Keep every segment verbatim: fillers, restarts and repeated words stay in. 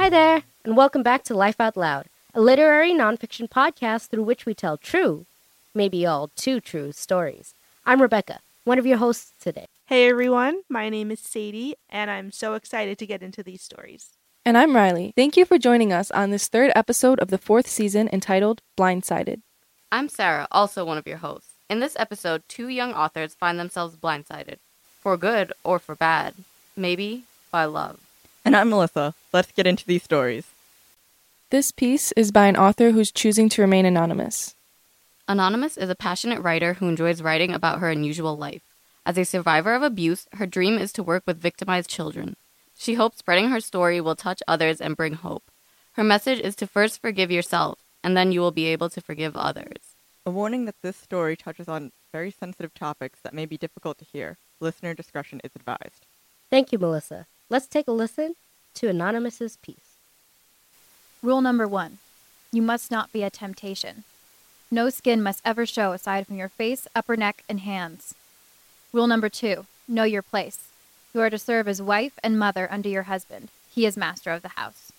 Hi there, and welcome back to Life Out Loud, a literary nonfiction podcast through which we tell true, maybe all too true, stories. I'm Rebecca, one of your hosts today. Hey everyone, my name is Sadie, and I'm so excited to get into these stories. And I'm Riley. Thank you for joining us on this third episode of the fourth season entitled Blindsided. I'm Sarah, also one of your hosts. In this episode, two young authors find themselves blindsided, for good or for bad, maybe by love. And I'm Melissa. Let's get into these stories. This piece is by an author who's choosing to remain anonymous. Anonymous is a passionate writer who enjoys writing about her unusual life. As a survivor of abuse, her dream is to work with victimized children. She hopes spreading her story will touch others and bring hope. Her message is to first forgive yourself, and then you will be able to forgive others. A warning that this story touches on very sensitive topics that may be difficult to hear. Listener discretion is advised. Thank you, Melissa. Let's take a listen to Anonymous's piece. Rule number one, you must not be a temptation. No skin must ever show aside from your face, upper neck, and hands. Rule number two, know your place. You are to serve as wife and mother unto your husband. He is master of the house.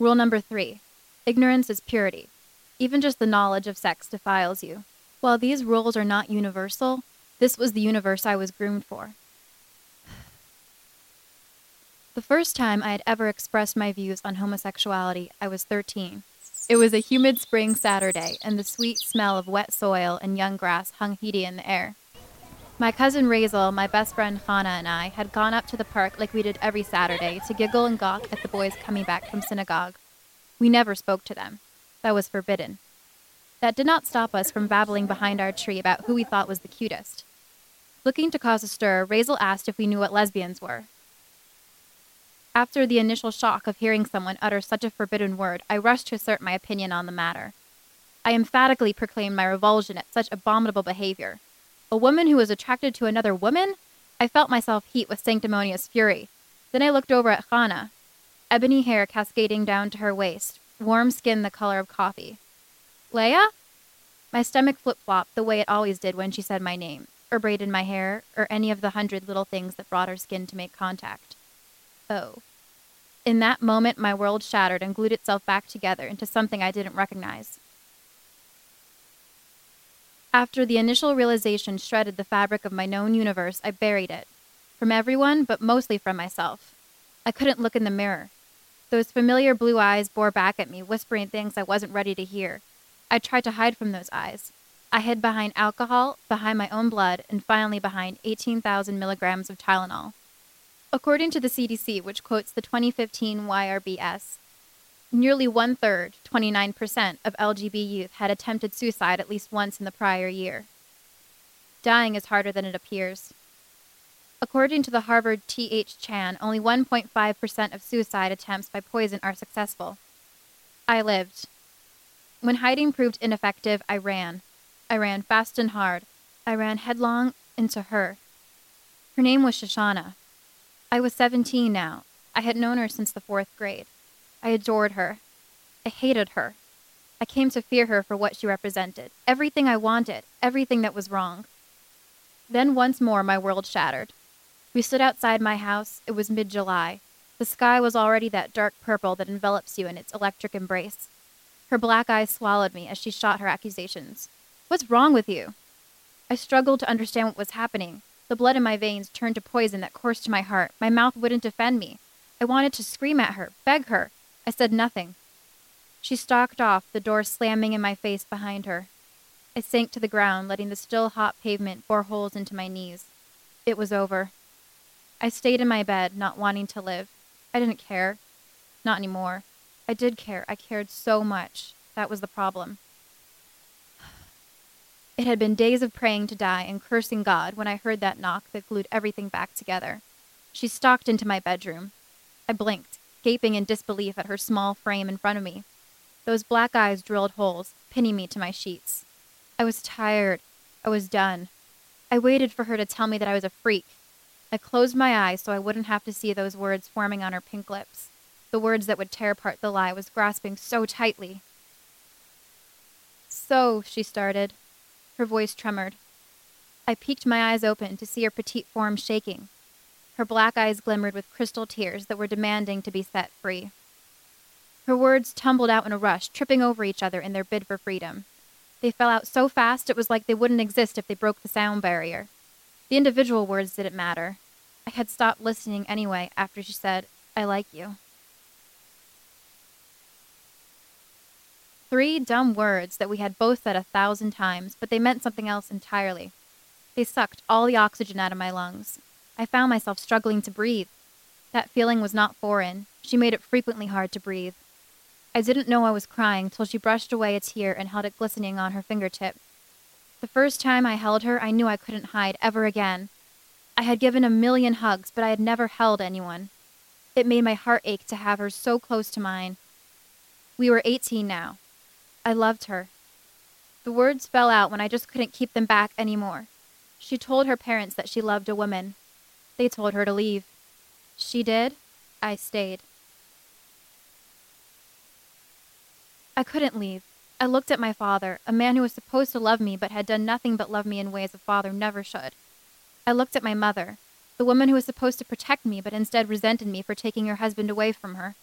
Rule number three, ignorance is purity. Even just the knowledge of sex defiles you. While these rules are not universal, this was the universe I was groomed for. The first time I had ever expressed my views on homosexuality, I was thirteen. It was a humid spring Saturday, and the sweet smell of wet soil and young grass hung heady in the air. My cousin Razel, my best friend Hannah, and I had gone up to the park like we did every Saturday to giggle and gawk at the boys coming back from synagogue. We never spoke to them. That was forbidden. That did not stop us from babbling behind our tree about who we thought was the cutest. Looking to cause a stir, Razel asked if we knew what lesbians were. After the initial shock of hearing someone utter such a forbidden word, I rushed to assert my opinion on the matter. I emphatically proclaimed my revulsion at such abominable behavior. A woman who was attracted to another woman? I felt myself heat with sanctimonious fury. Then I looked over at Hannah, ebony hair cascading down to her waist, warm skin the color of coffee. Leia? My stomach flip-flopped the way it always did when she said my name, or braided my hair, or any of the hundred little things that brought her skin to make contact. Oh. In that moment, my world shattered and glued itself back together into something I didn't recognize. After the initial realization shredded the fabric of my known universe, I buried it. From everyone, but mostly from myself. I couldn't look in the mirror. Those familiar blue eyes bore back at me, whispering things I wasn't ready to hear. I tried to hide from those eyes. I hid behind alcohol, behind my own blood, and finally behind eighteen thousand milligrams of Tylenol. According to the C D C, which quotes the twenty fifteen Y R B S, nearly one-third, twenty-nine percent, of L G B youth had attempted suicide at least once in the prior year. Dying is harder than it appears. According to the Harvard T H Chan, only one point five percent of suicide attempts by poison are successful. I lived. When hiding proved ineffective, I ran. I ran fast and hard. I ran headlong into her. Her name was Shoshana. I was seventeen now. I had known her since the fourth grade. I adored her. I hated her. I came to fear her for what she represented. Everything I wanted. Everything that was wrong. Then once more my world shattered. We stood outside my house. It was mid-July. The sky was already that dark purple that envelops you in its electric embrace. Her black eyes swallowed me as she shot her accusations. What's wrong with you? I struggled to understand what was happening. The blood in my veins turned to poison that coursed to my heart. My mouth wouldn't defend me. I wanted to scream at her, beg her. I said nothing. She stalked off, the door slamming in my face behind her. I sank to the ground, letting the still hot pavement bore holes into my knees. It was over. I stayed in my bed, not wanting to live. I didn't care. Not anymore. I did care. I cared so much. That was the problem. It had been days of praying to die and cursing God when I heard that knock that glued everything back together. She stalked into my bedroom. I blinked, gaping in disbelief at her small frame in front of me. Those black eyes drilled holes, pinning me to my sheets. I was tired. I was done. I waited for her to tell me that I was a freak. I closed my eyes so I wouldn't have to see those words forming on her pink lips. The words that would tear apart the lie I was grasping so tightly. So, she started. Her voice tremored. I peeked my eyes open to see her petite form shaking. Her black eyes glimmered with crystal tears that were demanding to be set free. Her words tumbled out in a rush, tripping over each other in their bid for freedom. They fell out so fast it was like they wouldn't exist if they broke the sound barrier. The individual words didn't matter. I had stopped listening anyway after she said, "I like you." Three dumb words that we had both said a thousand times, but they meant something else entirely. They sucked all the oxygen out of my lungs. I found myself struggling to breathe. That feeling was not foreign. She made it frequently hard to breathe. I didn't know I was crying till she brushed away a tear and held it glistening on her fingertip. The first time I held her, I knew I couldn't hide ever again. I had given a million hugs, but I had never held anyone. It made my heart ache to have her so close to mine. We were eighteen now. I loved her. The words fell out when I just couldn't keep them back anymore. She told her parents that she loved a woman. They told her to leave. She did. I stayed. I couldn't leave. I looked at my father, a man who was supposed to love me but had done nothing but love me in ways a father never should. I looked at my mother, the woman who was supposed to protect me but instead resented me for taking her husband away from her.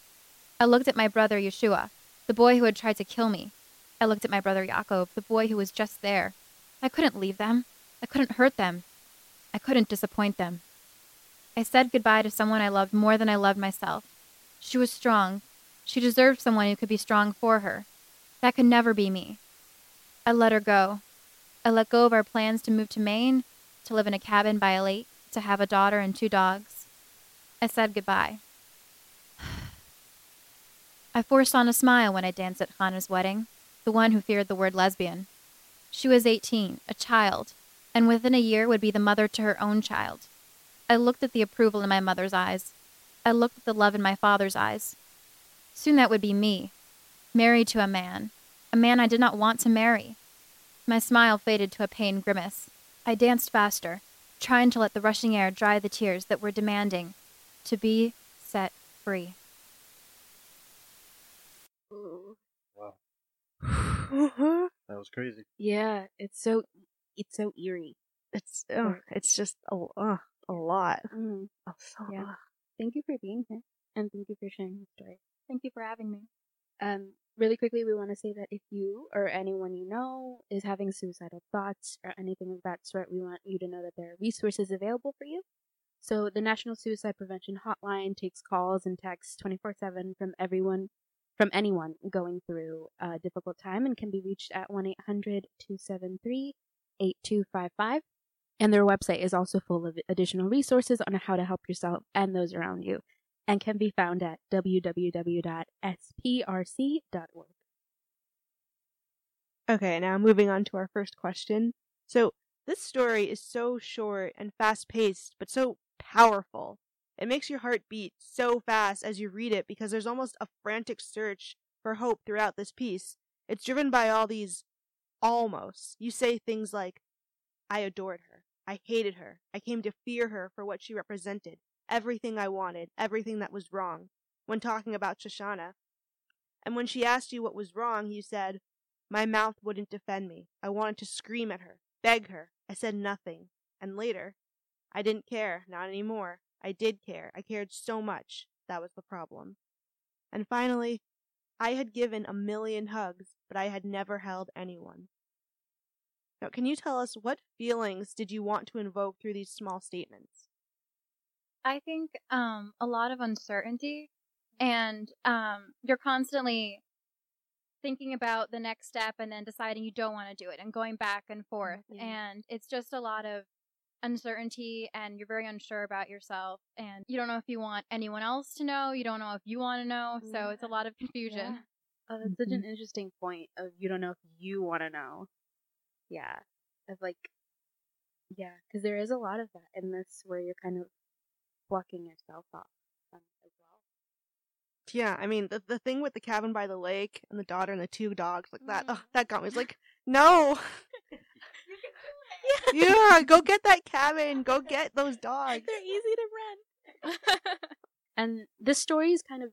I looked at my brother Yeshua, the boy who had tried to kill me. I looked at my brother Yaakov, the boy who was just there. I couldn't leave them. I couldn't hurt them. I couldn't disappoint them. I said goodbye to someone I loved more than I loved myself. She was strong. She deserved someone who could be strong for her. That could never be me. I let her go. I let go of our plans to move to Maine, to live in a cabin by a lake, to have a daughter and two dogs. I said goodbye. I forced on a smile when I danced at Hannah's wedding, the one who feared the word lesbian. She was eighteen, a child, and within a year would be the mother to her own child. I looked at the approval in my mother's eyes. I looked at the love in my father's eyes. Soon that would be me, married to a man, a man I did not want to marry. My smile faded to a pained grimace. I danced faster, trying to let the rushing air dry the tears that were demanding to be set free. Wow. Uh-huh. That was crazy. Yeah, it's so, it's so eerie. It's, oh, it's just, oh, uh. A lot. Mm. Oh, so yeah. Lot. Thank you for being here, and thank you for sharing your story. Thank you for having me. Um, really quickly, we want to say that if you or anyone you know is having suicidal thoughts or anything of that sort, we want you to know that there are resources available for you. So the National Suicide Prevention Hotline takes calls and texts twenty-four seven from everyone, from anyone going through a difficult time, and can be reached at one eight hundred two seven three eight two five five. And their website is also full of additional resources on how to help yourself and those around you, and can be found at w w w dot s p r c dot org. Okay, now moving on to our first question. So, this story is so short and fast-paced, but so powerful. It makes your heart beat so fast as you read it because there's almost a frantic search for hope throughout this piece. It's driven by all these almost. You say things like, I adored her. I hated her. I came to fear her for what she represented. Everything I wanted. Everything that was wrong. When talking about Shoshana. And when she asked you what was wrong, you said, my mouth wouldn't defend me. I wanted to scream at her. Beg her. I said nothing. And later, I didn't care. Not anymore. I did care. I cared so much. That was the problem. And finally, I had given a million hugs, but I had never held anyone. Now, can you tell us what feelings did you want to invoke through these small statements? I think um, a lot of uncertainty, and um, you're constantly thinking about the next step and then deciding you don't want to do it and going back and forth. Mm-hmm. And it's just a lot of uncertainty, and you're very unsure about yourself, and you don't know if you want anyone else to know. You don't know if you want to know. Mm-hmm. So it's a lot of confusion. Yeah. Oh, that's mm-hmm. such an interesting point of you don't know if you want to know. Yeah, of like, yeah, because there is a lot of that in this where you're kind of blocking yourself off um, as well. Yeah, I mean, the the thing with the cabin by the lake and the daughter and the two dogs, like that, mm. oh, that got me. It's like, no. You can do it. Yeah. Yeah, go get that cabin. Go get those dogs. They're easy to run. And this story is kind of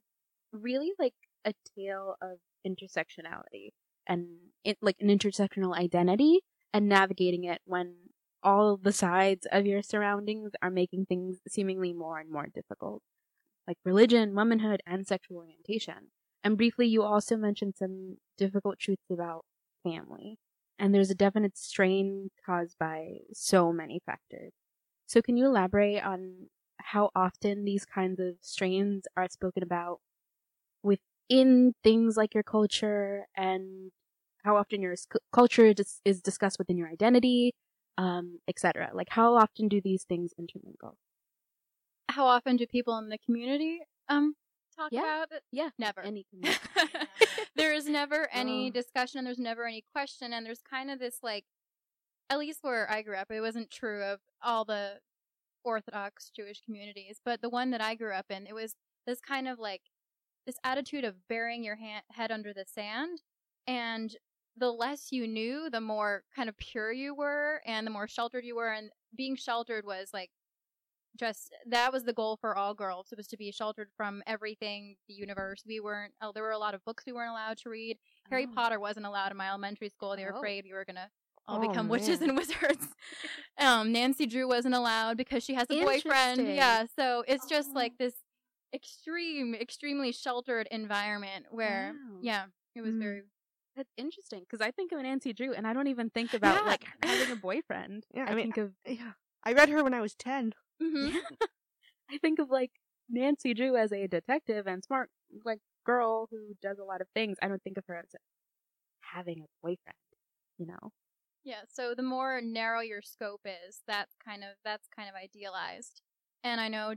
really like a tale of intersectionality and it, like an intersectional identity and navigating it when all the sides of your surroundings are making things seemingly more and more difficult, like religion, womanhood, and sexual orientation. And briefly, you also mentioned some difficult truths about family. And there's a definite strain caused by so many factors. So can you elaborate on how often these kinds of strains are spoken about within things like your culture and how often your culture is discussed within your identity, um, et cetera? Like, how often do these things intermingle? How often do people in the community um talk yeah. about it? Yeah, never. Any community. There is never any oh. discussion, and there's never any question, and there's kind of this, like, at least where I grew up, it wasn't true of all the Orthodox Jewish communities, but the one that I grew up in, it was this kind of, like, this attitude of burying your hand, head under the sand, and the less you knew, the more kind of pure you were, and the more sheltered you were, and being sheltered was, like, just that was the goal for all girls. It was to be sheltered from everything, the universe. We weren't oh, there were a lot of books we weren't allowed to read. Oh. Harry Potter wasn't allowed in my elementary school. They were oh. afraid we were gonna all oh, become man. witches and wizards. um Nancy Drew wasn't allowed because she has a boyfriend. Yeah, so it's oh. just like this extreme, extremely sheltered environment where wow. yeah, it was mm. very. That's interesting because I think of Nancy Drew and I don't even think about yeah. like having a boyfriend. Yeah, I, I mean, think of yeah. I read her when I was ten. Mm-hmm. Yeah. I think of like Nancy Drew as a detective and smart like girl who does a lot of things. I don't think of her as having a boyfriend, you know. Yeah, so the more narrow your scope is, that's kind of that's kind of idealized. And I know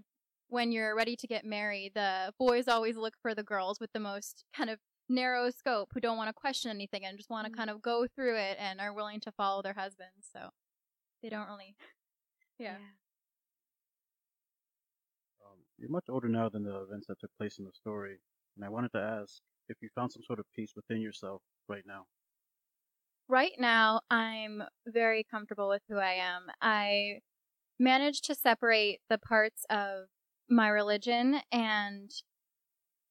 when you're ready to get married, the boys always look for the girls with the most kind of narrow scope who don't want to question anything and just want to mm-hmm. kind of go through it and are willing to follow their husbands. So they don't really yeah, yeah. You're much older now than the events that took place in the story, and I wanted to ask if you found some sort of peace within yourself right now. Right now, I'm very comfortable with who I am. I managed to separate the parts of my religion and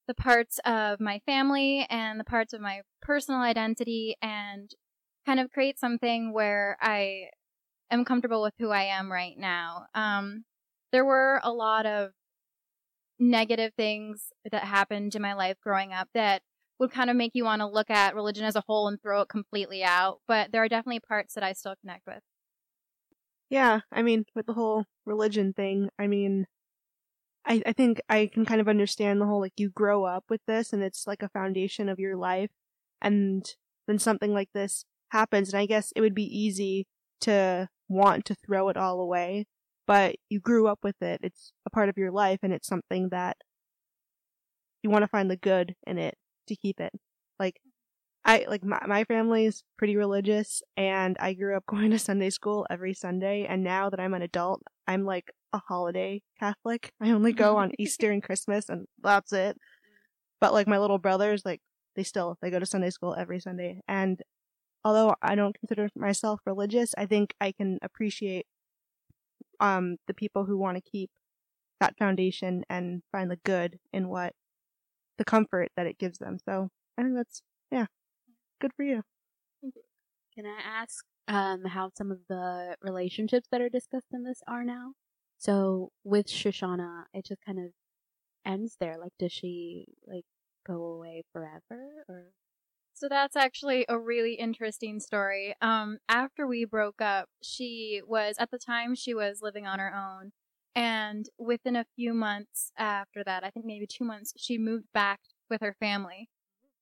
the parts of my family and the parts of my personal identity and kind of create something where I am comfortable with who I am right now. Um, there were a lot of negative things that happened in my life growing up that would kind of make you want to look at religion as a whole and throw it completely out. But there are definitely parts that I still connect with. Yeah, I mean, with the whole religion thing, I mean, I, I think I can kind of understand the whole, like, you grow up with this and it's like a foundation of your life. And then something like this happens. And I guess it would be easy to want to throw it all away. But you grew up with it. It's a part of your life, and it's something that you want to find the good in it to keep it. Like, I like my my family's pretty religious, and I grew up going to Sunday school every Sunday. And now that I'm an adult, I'm like a holiday Catholic. I only go on Easter and Christmas, and that's it. But like my little brothers, like they still they go to Sunday school every Sunday. And although I don't consider myself religious, I think I can appreciate Um, the people who want to keep that foundation and find the good in what the comfort that it gives them. So I think that's, yeah, good for you. Thank you. Can I ask um, how some of the relationships that are discussed in this are now? So with Shoshana, it just kind of ends there. Like, does she, like, go away forever? Or So that's actually a really interesting story. Um, after we broke up, she was, at the time, she was living on her own. And within a few months after that, I think maybe two months, she moved back with her family,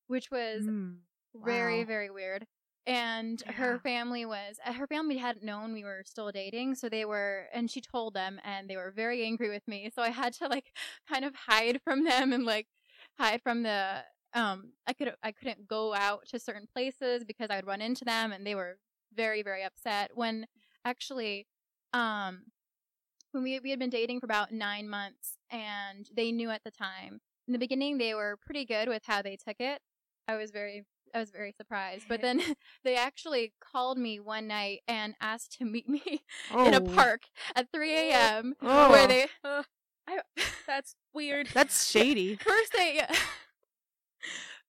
which was mm, wow. very, very weird. And yeah. her family was, her family hadn't known we were still dating. So they were, and she told them, and they were very angry with me. So I had to, like, kind of hide from them and, like, hide from the, Um, I could I couldn't go out to certain places because I would run into them, and they were very, very upset when actually, um, when we, we had been dating for about nine months and they knew at the time. In the beginning, they were pretty good with how they took it. I was very, I was very surprised. But then they actually called me one night and asked to meet me oh. in a park at three a.m. Oh. Where they, uh, I, that's weird. That's shady. First they,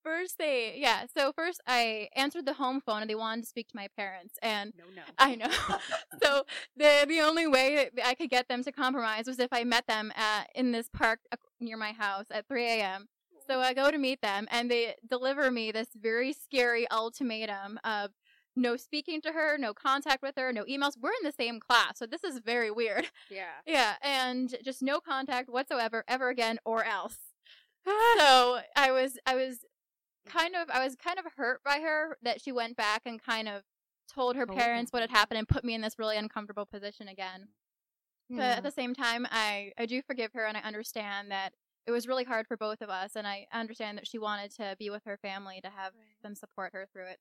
first they, yeah. So first I answered the home phone and they wanted to speak to my parents. And no, no. I know. So the the only way I could get them to compromise was if I met them at in this park near my house at three a.m. So I go to meet them, and they deliver me this very scary ultimatum of no speaking to her, no contact with her, no emails. We're in the same class, so this is very weird. Yeah. Yeah, and just no contact whatsoever, ever again, or else. So I was, I was kind of, I was kind of hurt by her that she went back and kind of told her parents what had happened and put me in this really uncomfortable position again. Yeah. But at the same time, I, I do forgive her, and I understand that it was really hard for both of us, and I understand that she wanted to be with her family to have right. them support her through it.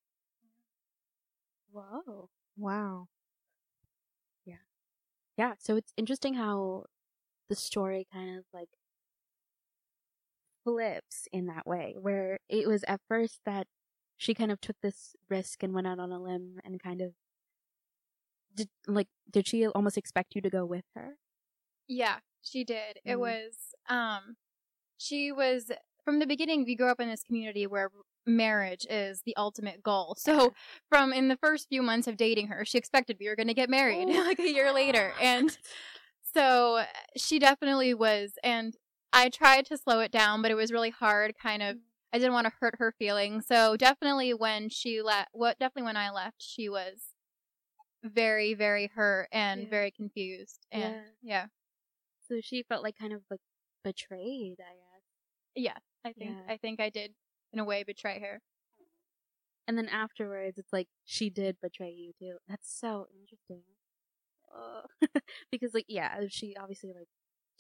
Whoa. Wow. Yeah. Yeah, so it's interesting how the story kind of, like, flips in that way, where it was at first that she kind of took this risk and went out on a limb and kind of, did, like, did she almost expect you to go with her? Yeah, she did. Mm. It was, um... She was, from the beginning, we grew up in this community where marriage is the ultimate goal. So from in the first few months of dating her, she expected we were going to get married oh. like a year later. And so she definitely was. And I tried to slow it down, but it was really hard. Kind of, I didn't want to hurt her feelings. So definitely when she left, what definitely when I left, she was very, very hurt and yeah. very confused. And yeah. yeah. So she felt like kind of like betrayed, I guess. Yeah, I think yeah. I think I did, in a way, betray her. And then afterwards, it's like, she did betray you, too. That's so interesting. Uh, because, like, yeah, she obviously, like,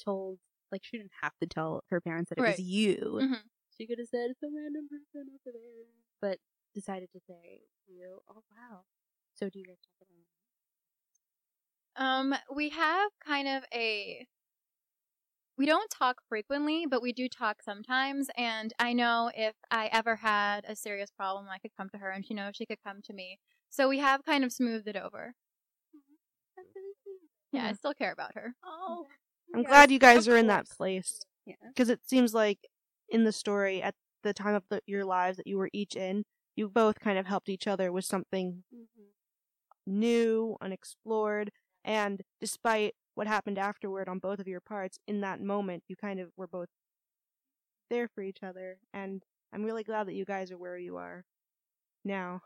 told, like, she didn't have to tell her parents that it right. was you. Mm-hmm. She could have said, some random person over there. But decided to say, you, oh, wow. So do you guys talk about it? Um, we have kind of a... We don't talk frequently, but we do talk sometimes, and I know if I ever had a serious problem, I could come to her, and she knows she could come to me. So we have kind of smoothed it over. Yeah, I still care about her. Oh, I'm yes. glad you guys are in that place, because yeah. it seems like in the story, at the time of the, your lives that you were each in, you both kind of helped each other with something mm-hmm. new, unexplored, and despite what happened afterward on both of your parts, in that moment, you kind of were both there for each other, and I'm really glad that you guys are where you are now.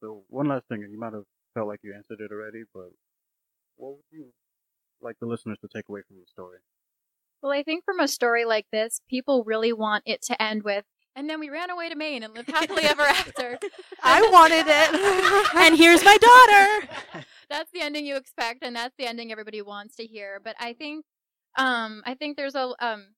So, one last thing, and you might have felt like you answered it already, but what would you like the listeners to take away from the story? Well, I think from a story like this, people really want it to end with, and then we ran away to Maine and lived happily ever after. I wanted it, and here's my daughter! That's the ending you expect, and that's the ending everybody wants to hear. But I think, um, I think there's a, um,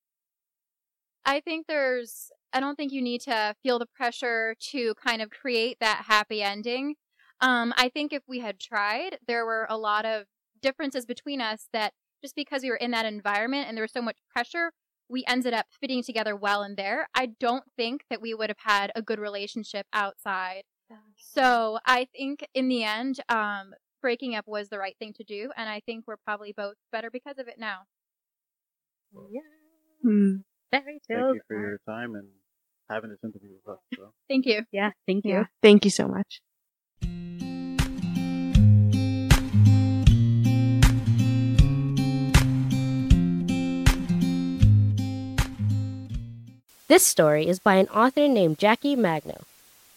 I think there's, I don't think you need to feel the pressure to kind of create that happy ending. Um, I think if we had tried, there were a lot of differences between us that just because we were in that environment and there was so much pressure, we ended up fitting together well in there. I don't think that we would have had a good relationship outside. So I think in the end, um, breaking up was the right thing to do, and I think we're probably both better because of it now. Yeah. Mm. Very Thank you for your time and having this interview with us. So. Thank you. Yeah, thank you. Yeah. Thank you so much. This story is by an author named Jackie Magno.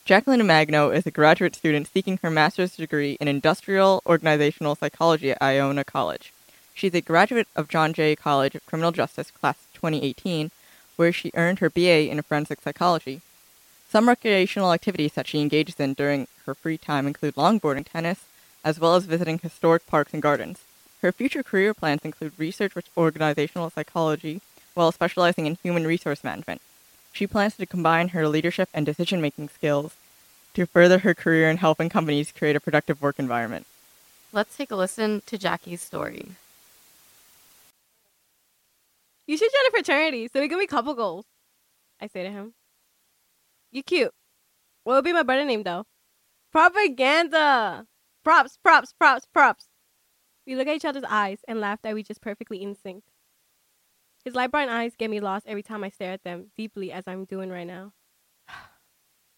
Jacqueline Magno is a graduate student seeking her master's degree in industrial organizational psychology at Iona College. She's a graduate of John Jay College of Criminal Justice Class twenty eighteen, where she earned her B A in forensic psychology. Some recreational activities that she engages in during her free time include longboarding, tennis, as well as visiting historic parks and gardens. Her future career plans include research with organizational psychology while specializing in human resource management. She plans to combine her leadership and decision-making skills to further her career in helping companies create a productive work environment. Let's take a listen to Jackie's story. You should join a fraternity so we can be couple goals, I say to him. You cute. What would be my brother name, though? Propaganda! Props, props, props, props. We look at each other's eyes and laugh that we just perfectly in sync. His light brown eyes get me lost every time I stare at them, deeply as I'm doing right now.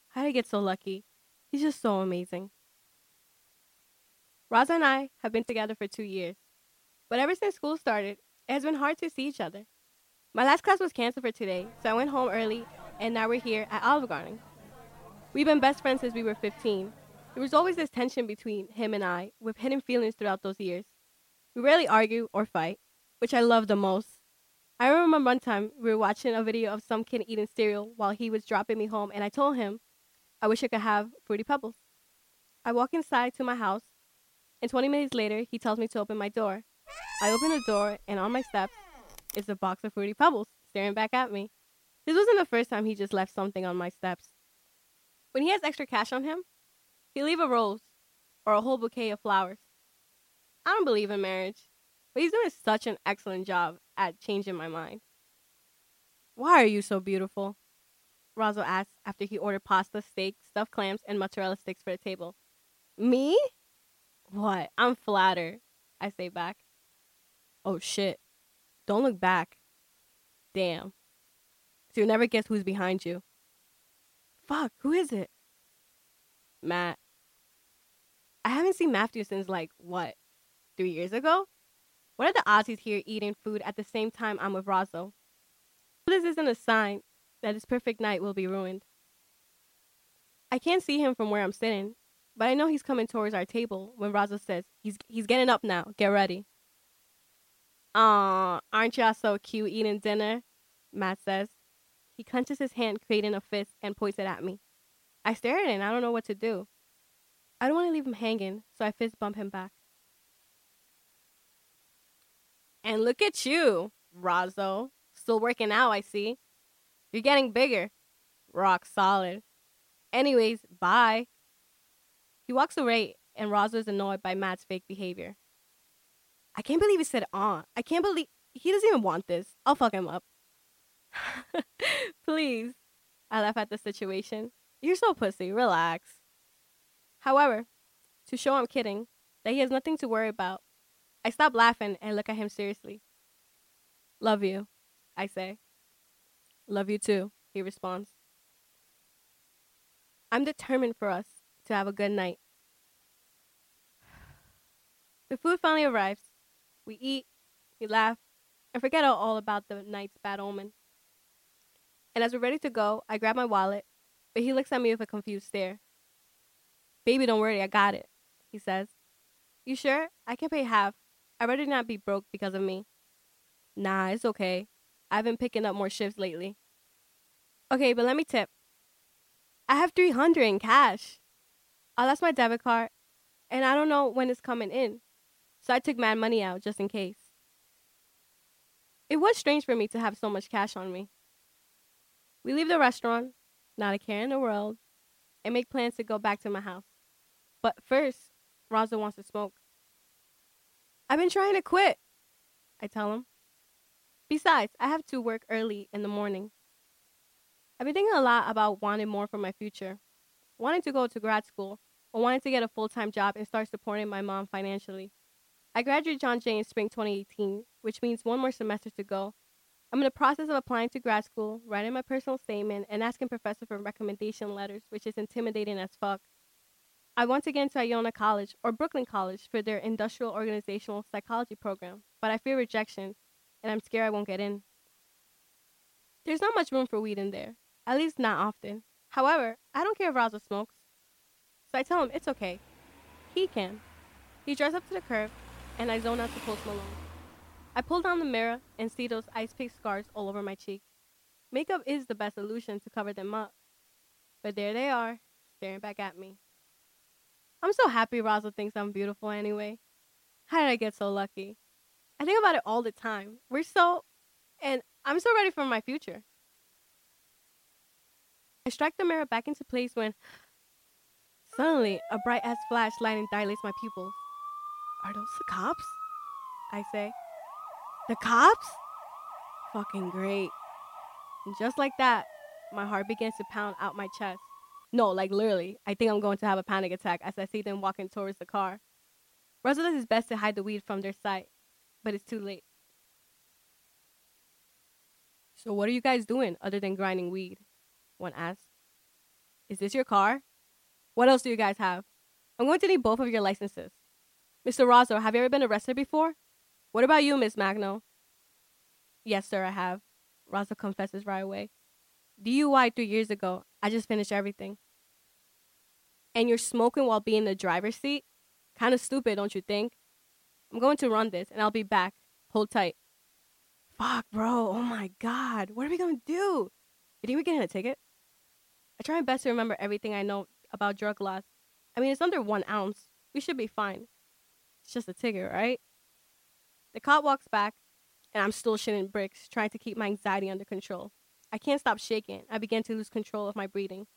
How did I get so lucky? He's just so amazing. Razo and I have been together for two years, but ever since school started, it has been hard to see each other. My last class was canceled for today, so I went home early, and now we're here at Olive Garden. We've been best friends since we were fifteen. There was always this tension between him and I, with hidden feelings throughout those years. We rarely argue or fight, which I love the most. I remember one time we were watching a video of some kid eating cereal while he was dropping me home, and I told him I wish I could have Fruity Pebbles. I walk inside to my house, and twenty minutes later, he tells me to open my door. I open the door, and on my steps is a box of Fruity Pebbles staring back at me. This wasn't the first time he just left something on my steps. When he has extra cash on him, he'll leave a rose or a whole bouquet of flowers. I don't believe in marriage, but he's doing such an excellent job at changing my mind. Why are you so beautiful? Razo asked after he ordered pasta, steak, stuffed clams, and mozzarella sticks for the table. Me? What? I'm flattered, I say back. Oh, shit. Don't look back. Damn. So you'll never guess who's behind you. Fuck, who is it? Matt. I haven't seen Matthew since, like, what, three years ago? What are the odds he's here eating food at the same time I'm with Razo? This isn't a sign that his perfect night will be ruined. I can't see him from where I'm sitting, but I know he's coming towards our table when Razo says, he's he's getting up now, get ready. Aw, aren't y'all so cute eating dinner? Matt says. He clenches his hand, creating a fist, and points it at me. I stare at it, and I don't know what to do. I don't want to leave him hanging, so I fist bump him back. And look at you, Razo. Still working out, I see. You're getting bigger. Rock solid. Anyways, bye. He walks away, and Razo is annoyed by Matt's fake behavior. I can't believe he said "aw." I can't believe he doesn't even want this. I'll fuck him up. Please. I laugh at the situation. You're so pussy. Relax. However, to show I'm kidding, that he has nothing to worry about, I stop laughing and look at him seriously. Love you, I say. Love you too, he responds. I'm determined for us to have a good night. The food finally arrives. We eat, we laugh, and forget all about the night's bad omen. And as we're ready to go, I grab my wallet, but he looks at me with a confused stare. Baby, don't worry, I got it, he says. You sure? I can pay half. I'd rather not be broke because of me. Nah, it's okay. I've been picking up more shifts lately. Okay, but let me tip. I have three hundred in cash. I lost my debit card, and I don't know when it's coming in. So I took mad money out just in case. It was strange for me to have so much cash on me. We leave the restaurant, not a care in the world, and make plans to go back to my house. But first, Razo wants to smoke. I've been trying to quit, I tell him. Besides, I have to work early in the morning. I've been thinking a lot about wanting more for my future, wanting to go to grad school, or wanting to get a full-time job and start supporting my mom financially. I graduated John Jay in spring twenty eighteen, which means one more semester to go. I'm in the process of applying to grad school, writing my personal statement, and asking professor for recommendation letters, which is intimidating as fuck. I want to get into Iona College or Brooklyn College for their industrial organizational psychology program, but I fear rejection, and I'm scared I won't get in. There's not much room for weed in there, at least not often. However, I don't care if Razo smokes, so I tell him it's okay. He can. He drives up to the curb, and I zone out to Post Malone. I pull down the mirror and see those ice-pick scars all over my cheek. Makeup is the best solution to cover them up. But there they are, staring back at me. I'm so happy Razo thinks I'm beautiful anyway. How did I get so lucky? I think about it all the time. We're so... And I'm so ready for my future. I strike the mirror back into place when Suddenly, a bright-ass flashlight dilates my pupils. Are those the cops? I say. The cops? Fucking great. And just like that, my heart begins to pound out my chest. No, like literally, I think I'm going to have a panic attack as I see them walking towards the car. Razo does his best to hide the weed from their sight, but it's too late. So what are you guys doing other than grinding weed? One asks. Is this your car? What else do you guys have? I'm going to need both of your licenses. Mister Razo, have you ever been arrested before? What about you, Miss Magno? Yes, sir, I have. Razo confesses right away. D U I three years ago. I just finished everything. And you're smoking while being in the driver's seat? Kind of stupid, don't you think? I'm going to run this, and I'll be back. Hold tight. Fuck, bro. Oh, my God. What are we going to do? You think we're getting a ticket? I try my best to remember everything I know about drug laws. I mean, it's under one ounce. We should be fine. It's just a ticket, right? The cop walks back, and I'm still shitting bricks, trying to keep my anxiety under control. I can't stop shaking. I began to lose control of my breathing.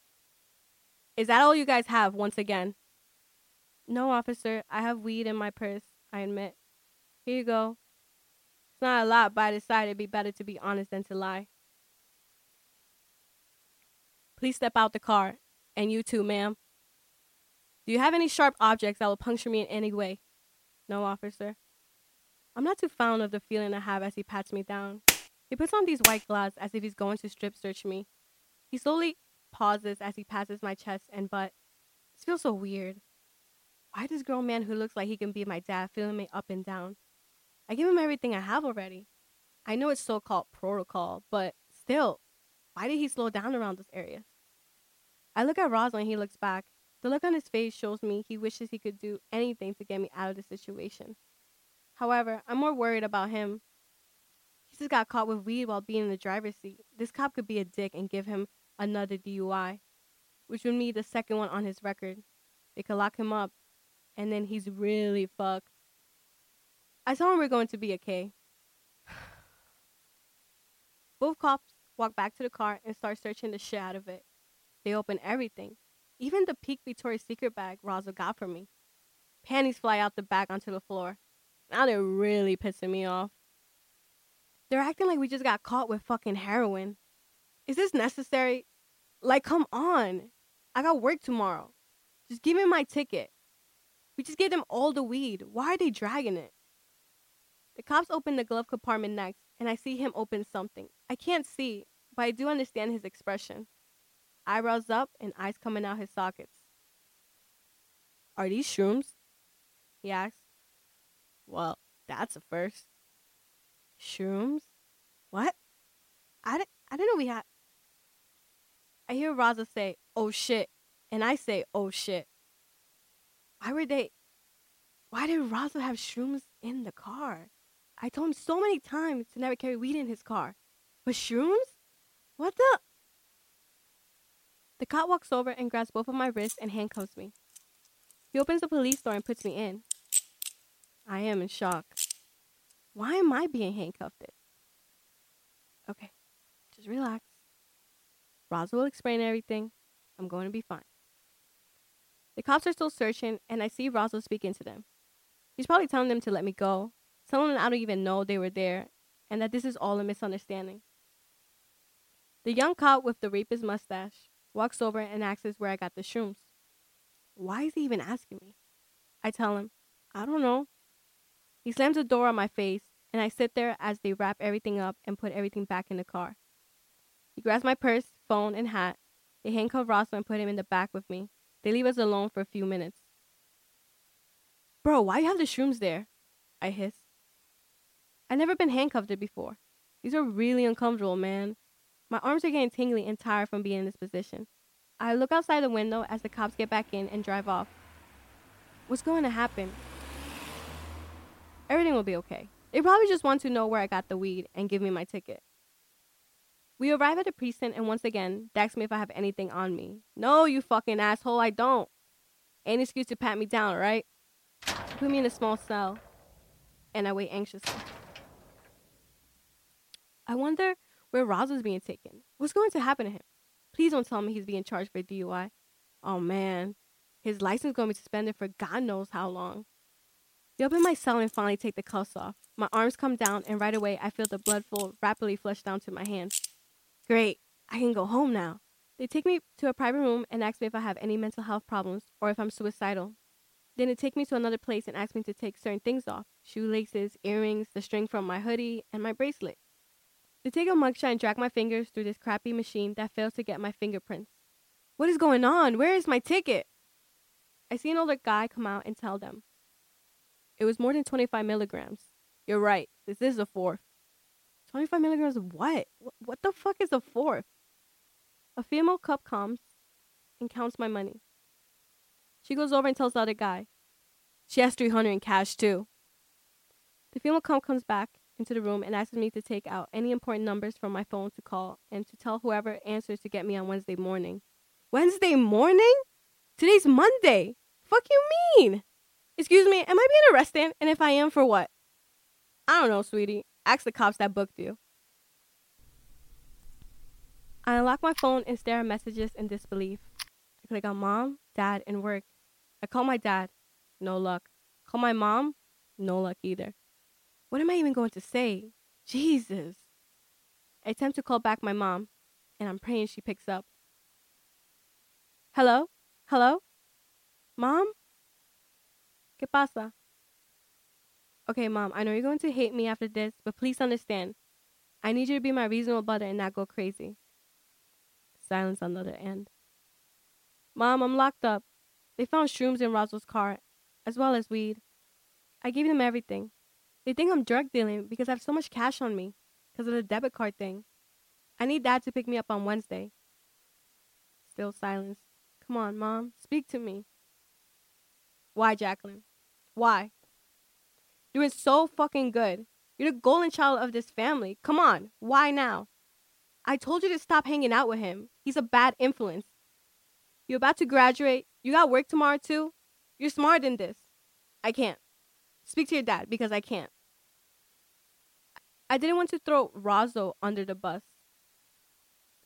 Is that all you guys have once again? No, officer. I have weed in my purse, I admit. Here you go. It's not a lot, but I decided it'd be better to be honest than to lie. Please step out the car. And you too, ma'am. Do you have any sharp objects that will puncture me in any way? No, officer. I'm not too fond of the feeling I have as he pats me down. He puts on these white gloves as if he's going to strip search me. He slowly pauses as he passes my chest and butt. It feels so weird. Why does grown man who looks like he can be my dad feeling me up and down? I give him everything I have already. I know it's so-called protocol, but still, why did he slow down around this area? I look at Razo and he looks back. The look on his face shows me he wishes he could do anything to get me out of this situation. However, I'm more worried about him. He just got caught with weed while being in the driver's seat. This cop could be a dick and give him another D U I, which would be the second one on his record. They could lock him up, and then he's really fucked. I told him we're going to be okay. Both cops walk back to the car and start searching the shit out of it. They open everything, even the pink Victoria's Secret bag Razo got for me. Panties fly out the back onto the floor. Now they're really pissing me off. They're acting like we just got caught with fucking heroin. Is this necessary? Like, come on. I got work tomorrow. Just give me my ticket. We just gave them all the weed. Why are they dragging it? The cops open the glove compartment next, and I see him open something. I can't see, but I do understand his expression. Eyebrows up and eyes coming out his sockets. Are these shrooms? He asks. Well, that's a first. Shrooms? What? I didn't, I didn't know we had... I hear Razo say, oh shit, and I say, oh shit. Why were they... Why did Razo have shrooms in the car? I told him so many times to never carry weed in his car. But shrooms? What the... The cop walks over and grabs both of my wrists and handcuffs me. He opens the police door and puts me in. I am in shock. Why am I being handcuffed? Okay, just relax. Razo will explain everything. I'm going to be fine. The cops are still searching, and I see Razo speaking to them. He's probably telling them to let me go. Someone I don't even know they were there, and that this is all a misunderstanding. The young cop with the rapist mustache walks over and asks where I got the shrooms. Why is he even asking me? I tell him, I don't know. He slams the door on my face, and I sit there as they wrap everything up and put everything back in the car. He grabs my purse, phone, and hat. They handcuff Razo and put him in the back with me. They leave us alone for a few minutes. Bro, why you have the shrooms there? I hiss. I've never been handcuffed before. These are really uncomfortable, man. My arms are getting tingly and tired from being in this position. I look outside the window as the cops get back in and drive off. What's going to happen? Everything will be okay. They probably just want to know where I got the weed and give me my ticket. We arrive at the precinct and once again, they ask me if I have anything on me. No, you fucking asshole, I don't. Ain't excuse to pat me down, right? Put me in a small cell. And I wait anxiously. I wonder where Razo's being taken. What's going to happen to him? Please don't tell me he's being charged for D U I. Oh, man. His license going to be suspended for God knows how long. They open my cell and finally take the cuffs off. My arms come down, and right away, I feel the blood flow rapidly flush down to my hand. Great, I can go home now. They take me to a private room and ask me if I have any mental health problems or if I'm suicidal. Then they take me to another place and ask me to take certain things off. Shoelaces, earrings, the string from my hoodie, and my bracelet. They take a mugshot and drag my fingers through this crappy machine that fails to get my fingerprints. What is going on? Where is my ticket? I see an older guy come out and tell them. It was more than twenty-five milligrams. You're right. This is a fourth. twenty-five milligrams of what? What the fuck is a fourth? A female cop comes and counts my money. She goes over and tells the other guy. She has three hundred in cash, too. The female cop comes back into the room and asks me to take out any important numbers from my phone to call and to tell whoever answers to get me on Wednesday morning. Wednesday morning? Today's Monday. Fuck you mean? Excuse me, am I being arrested? And if I am, for what? I don't know, sweetie. Ask the cops that booked you. I unlock my phone and stare at messages in disbelief. I click on mom, dad, and work. I call my dad. No luck. Call my mom. No luck either. What am I even going to say? Jesus. I attempt to call back my mom, and I'm praying she picks up. Hello? Hello? Mom? ¿Qué pasa? Okay, Mom, I know you're going to hate me after this, but please understand. I need you to be my reasonable brother and not go crazy. Silence on the other end. Mom, I'm locked up. They found shrooms in Razo's car, as well as weed. I gave them everything. They think I'm drug dealing because I have so much cash on me, because of the debit card thing. I need Dad to pick me up on Wednesday. Still silence. Come on, Mom, speak to me. Why, Jacqueline? Why? You're doing so fucking good. You're the golden child of this family. Come on. Why now? I told you to stop hanging out with him. He's a bad influence. You're about to graduate. You got work tomorrow, too. You're smarter than this. I can't. Speak to your dad, because I can't. I didn't want to throw Razo under the bus.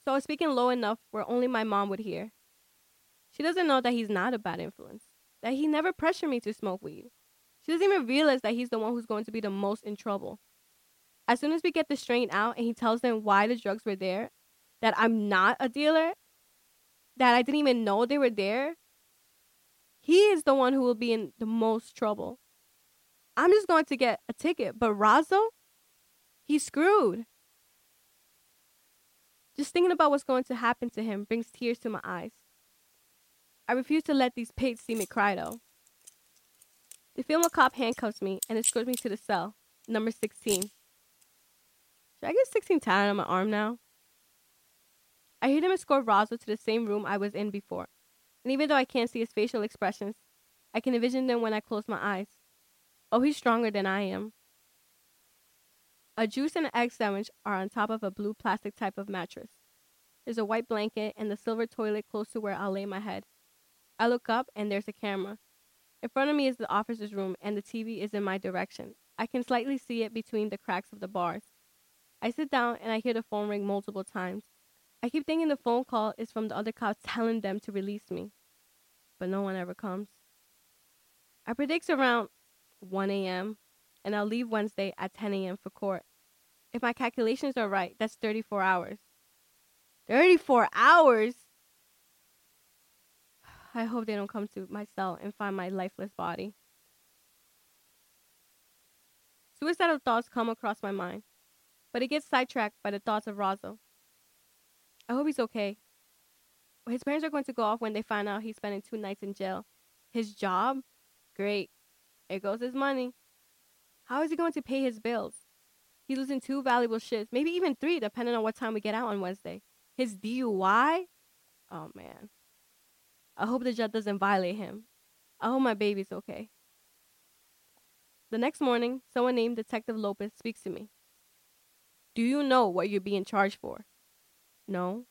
So I was speaking low enough where only my mom would hear. She doesn't know that he's not a bad influence. That he never pressured me to smoke weed. She doesn't even realize that he's the one who's going to be the most in trouble. As soon as we get the strain out and he tells them why the drugs were there, that I'm not a dealer, that I didn't even know they were there, he is the one who will be in the most trouble. I'm just going to get a ticket, but Razo, he's screwed. Just thinking about what's going to happen to him brings tears to my eyes. I refuse to let these pigs see me cry, though. The female cop handcuffs me and escorts me to the cell, number sixteen. Should I get sixteen tatted on my arm now? I hear them escort Razo to the same room I was in before. And even though I can't see his facial expressions, I can envision them when I close my eyes. Oh, he's stronger than I am. A juice and an egg sandwich are on top of a blue plastic type of mattress. There's a white blanket and the silver toilet close to where I'll lay my head. I look up, and there's a camera. In front of me is the officer's room, and the T V is in my direction. I can slightly see it between the cracks of the bars. I sit down, and I hear the phone ring multiple times. I keep thinking the phone call is from the other cops telling them to release me. But no one ever comes. I predict around one a.m., and I'll leave Wednesday at ten a.m. for court. If my calculations are right, that's thirty-four hours. thirty-four hours?! I hope they don't come to my cell and find my lifeless body. Suicidal thoughts come across my mind, but it gets sidetracked by the thoughts of Razo. I hope he's okay. His parents are going to go off when they find out he's spending two nights in jail. His job? Great. There goes his money. How is he going to pay his bills? He's losing two valuable shifts, maybe even three, depending on what time we get out on Wednesday. His D U I? Oh, man. I hope the judge doesn't violate him. I hope my baby's okay. The next morning, someone named Detective Lopez speaks to me. Do you know what you're being charged for? No.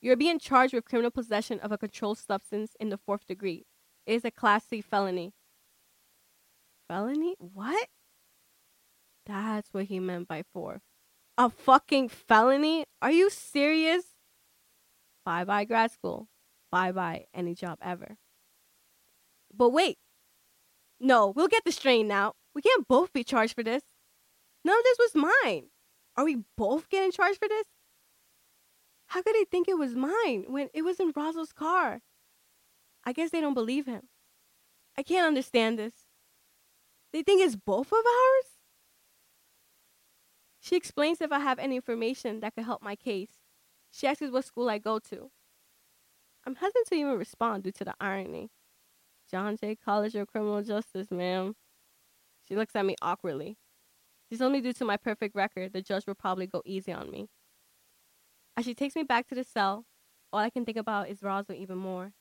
You're being charged with criminal possession of a controlled substance in the fourth degree. It is a Class C felony. Felony? What? That's what he meant by fourth. A fucking felony? Are you serious? Bye-bye grad school. Bye-bye any job ever. But wait. No, we'll get this straightened out. We can't both be charged for this. None of this was mine. Are we both getting charged for this? How could they think it was mine when it was in Razo's car? I guess they don't believe him. I can't understand this. They think it's both of ours? She explains if I have any information that could help my case. She asks what school I go to. I'm hesitant to even respond due to the irony. John Jay College or criminal justice, ma'am. She looks at me awkwardly. She's only due to my perfect record. The judge will probably go easy on me. As she takes me back to the cell, all I can think about is Razo even more.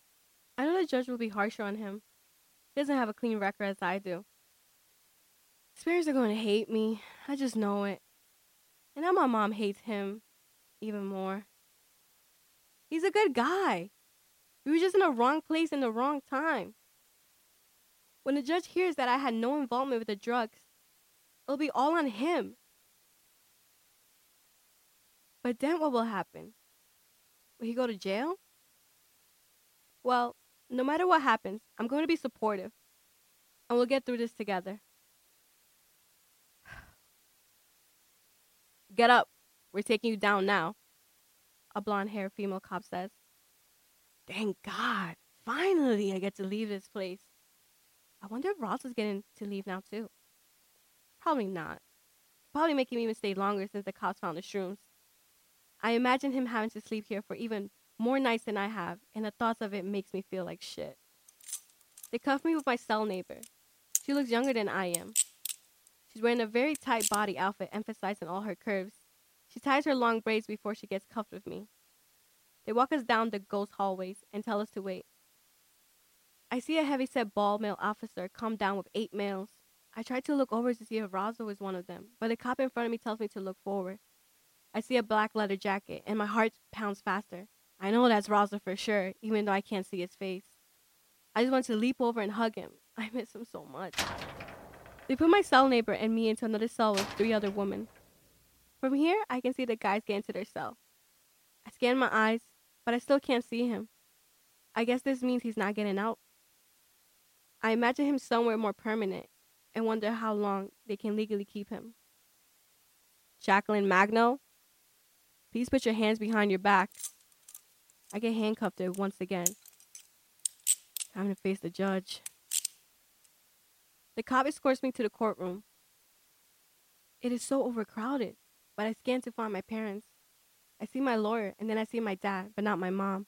I know the judge will be harsher on him. He doesn't have a clean record as I do. His parents are going to hate me. I just know it. And now my mom hates him even more. He's a good guy. We were just in the wrong place in the wrong time. When the judge hears that I had no involvement with the drugs, it'll be all on him. But then what will happen? Will he go to jail? Well, no matter what happens, I'm going to be supportive. And we'll get through this together. Get up. We're taking you down now, a blonde-haired female cop says. Thank God. Finally, I get to leave this place. I wonder if Ross is getting to leave now, too. Probably not. Probably making me even stay longer since the cops found the shrooms. I imagine him having to sleep here for even more nights than I have, and the thoughts of it makes me feel like shit. They cuffed me with my cell neighbor. She looks younger than I am. She's wearing a very tight body outfit, emphasizing all her curves. She ties her long braids before she gets cuffed with me. They walk us down the ghost hallways and tell us to wait. I see a heavyset bald male officer come down with eight males. I try to look over to see if Razo is one of them, but the cop in front of me tells me to look forward. I see a black leather jacket, and my heart pounds faster. I know that's Razo for sure, even though I can't see his face. I just want to leap over and hug him. I miss him so much. They put my cell neighbor and me into another cell with three other women. From here, I can see the guys get into their cell. I scan my eyes, but I still can't see him. I guess this means he's not getting out. I imagine him somewhere more permanent and wonder how long they can legally keep him. Jacqueline Magno, please put your hands behind your back. I get handcuffed there once again. Time to face the judge. The cop escorts me to the courtroom. It is so overcrowded, but I scan to find my parents. I see my lawyer, and then I see my dad, but not my mom.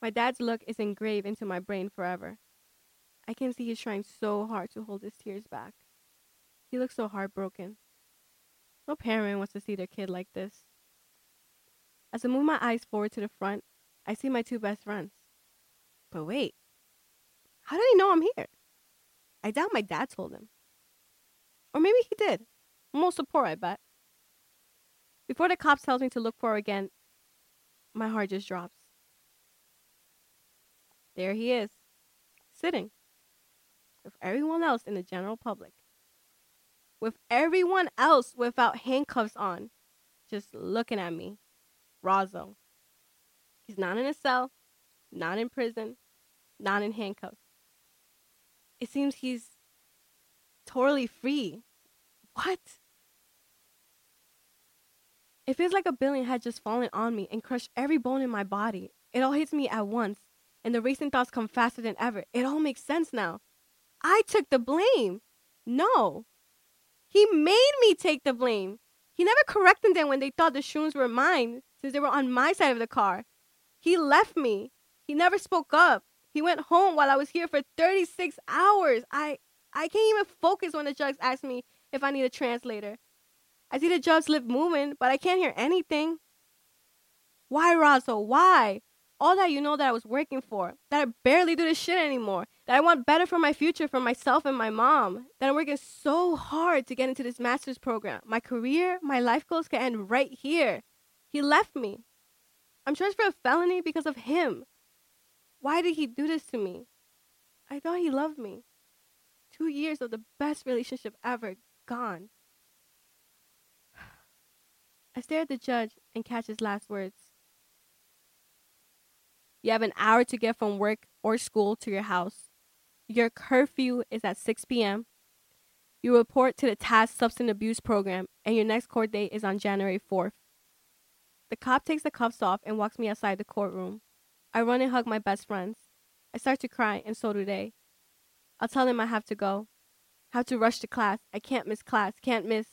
My dad's look is engraved into my brain forever. I can see he's trying so hard to hold his tears back. He looks so heartbroken. No parent wants to see their kid like this. As I move my eyes forward to the front, I see my two best friends. But wait, how do they know I'm here? I doubt my dad told them. Or maybe he did. More support, I bet. Before the cops tells me to look for her again, my heart just drops. There he is, sitting with everyone else in the general public. With everyone else without handcuffs on, just looking at me. Razo. He's not in a cell, not in prison, not in handcuffs. It seems he's totally free. What? It feels like a billion had just fallen on me and crushed every bone in my body. It all hits me at once, and the racing thoughts come faster than ever. It all makes sense now. I took the blame. No. He made me take the blame. He never corrected them when they thought the shrooms were mine, since they were on my side of the car. He left me. He never spoke up. He went home while I was here for thirty-six hours. I, I can't even focus when the judge asks me if I need a translator. I see the judge's lip moving, but I can't hear anything. Why, Razo? Why? All that you know that I was working for, that I barely do this shit anymore, that I want better for my future, for myself and my mom, that I'm working so hard to get into this master's program. My career, my life goals can end right here. He left me. I'm charged for a felony because of him. Why did he do this to me? I thought he loved me. Two years of the best relationship ever, gone. I stare at the judge and catch his last words. You have an hour to get from work or school to your house. Your curfew is at six p.m. You report to the T A S Substance Abuse Program, and your next court date is on January fourth. The cop takes the cuffs off and walks me outside the courtroom. I run and hug my best friends. I start to cry, and so do they. I'll tell them I have to go. Have to rush to class. I can't miss class. Can't miss.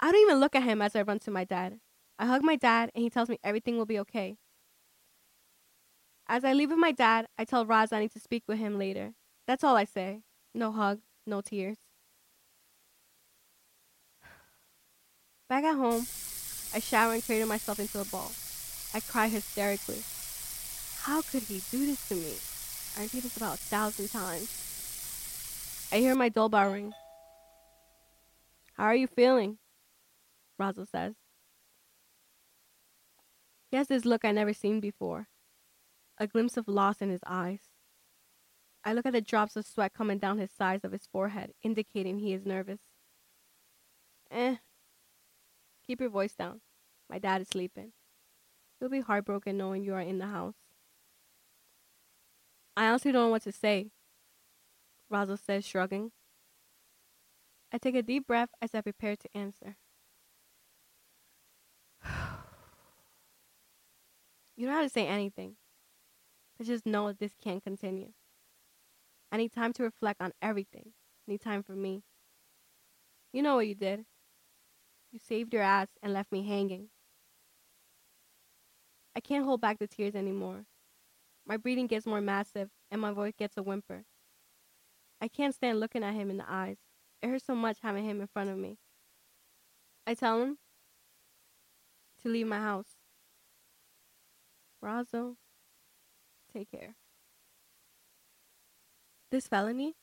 I don't even look at him as I run to my dad. I hug my dad, and he tells me everything will be okay. As I leave with my dad, I tell Raz I need to speak with him later. That's all I say. No hug, no tears. Back at home, I shower and cradle myself into a ball. I cry hysterically. How could he do this to me? I repeat this about a thousand times. I hear my doorbell ring. How are you feeling? Razo says. He has this look I never seen before. A glimpse of loss in his eyes. I look at the drops of sweat coming down his sides of his forehead, indicating he is nervous. Eh. Keep your voice down. My dad is sleeping. He'll be heartbroken knowing you are in the house. I honestly don't know what to say, Razo says, shrugging. I take a deep breath as I prepare to answer. You don't have to say anything. I just know that this can't continue. I need time to reflect on everything. I need time for me. You know what you did. You saved your ass and left me hanging. I can't hold back the tears anymore. My breathing gets more massive and my voice gets a whimper. I can't stand looking at him in the eyes. It hurts so much having him in front of me. I tell him to leave my house. Razo, take care. This felony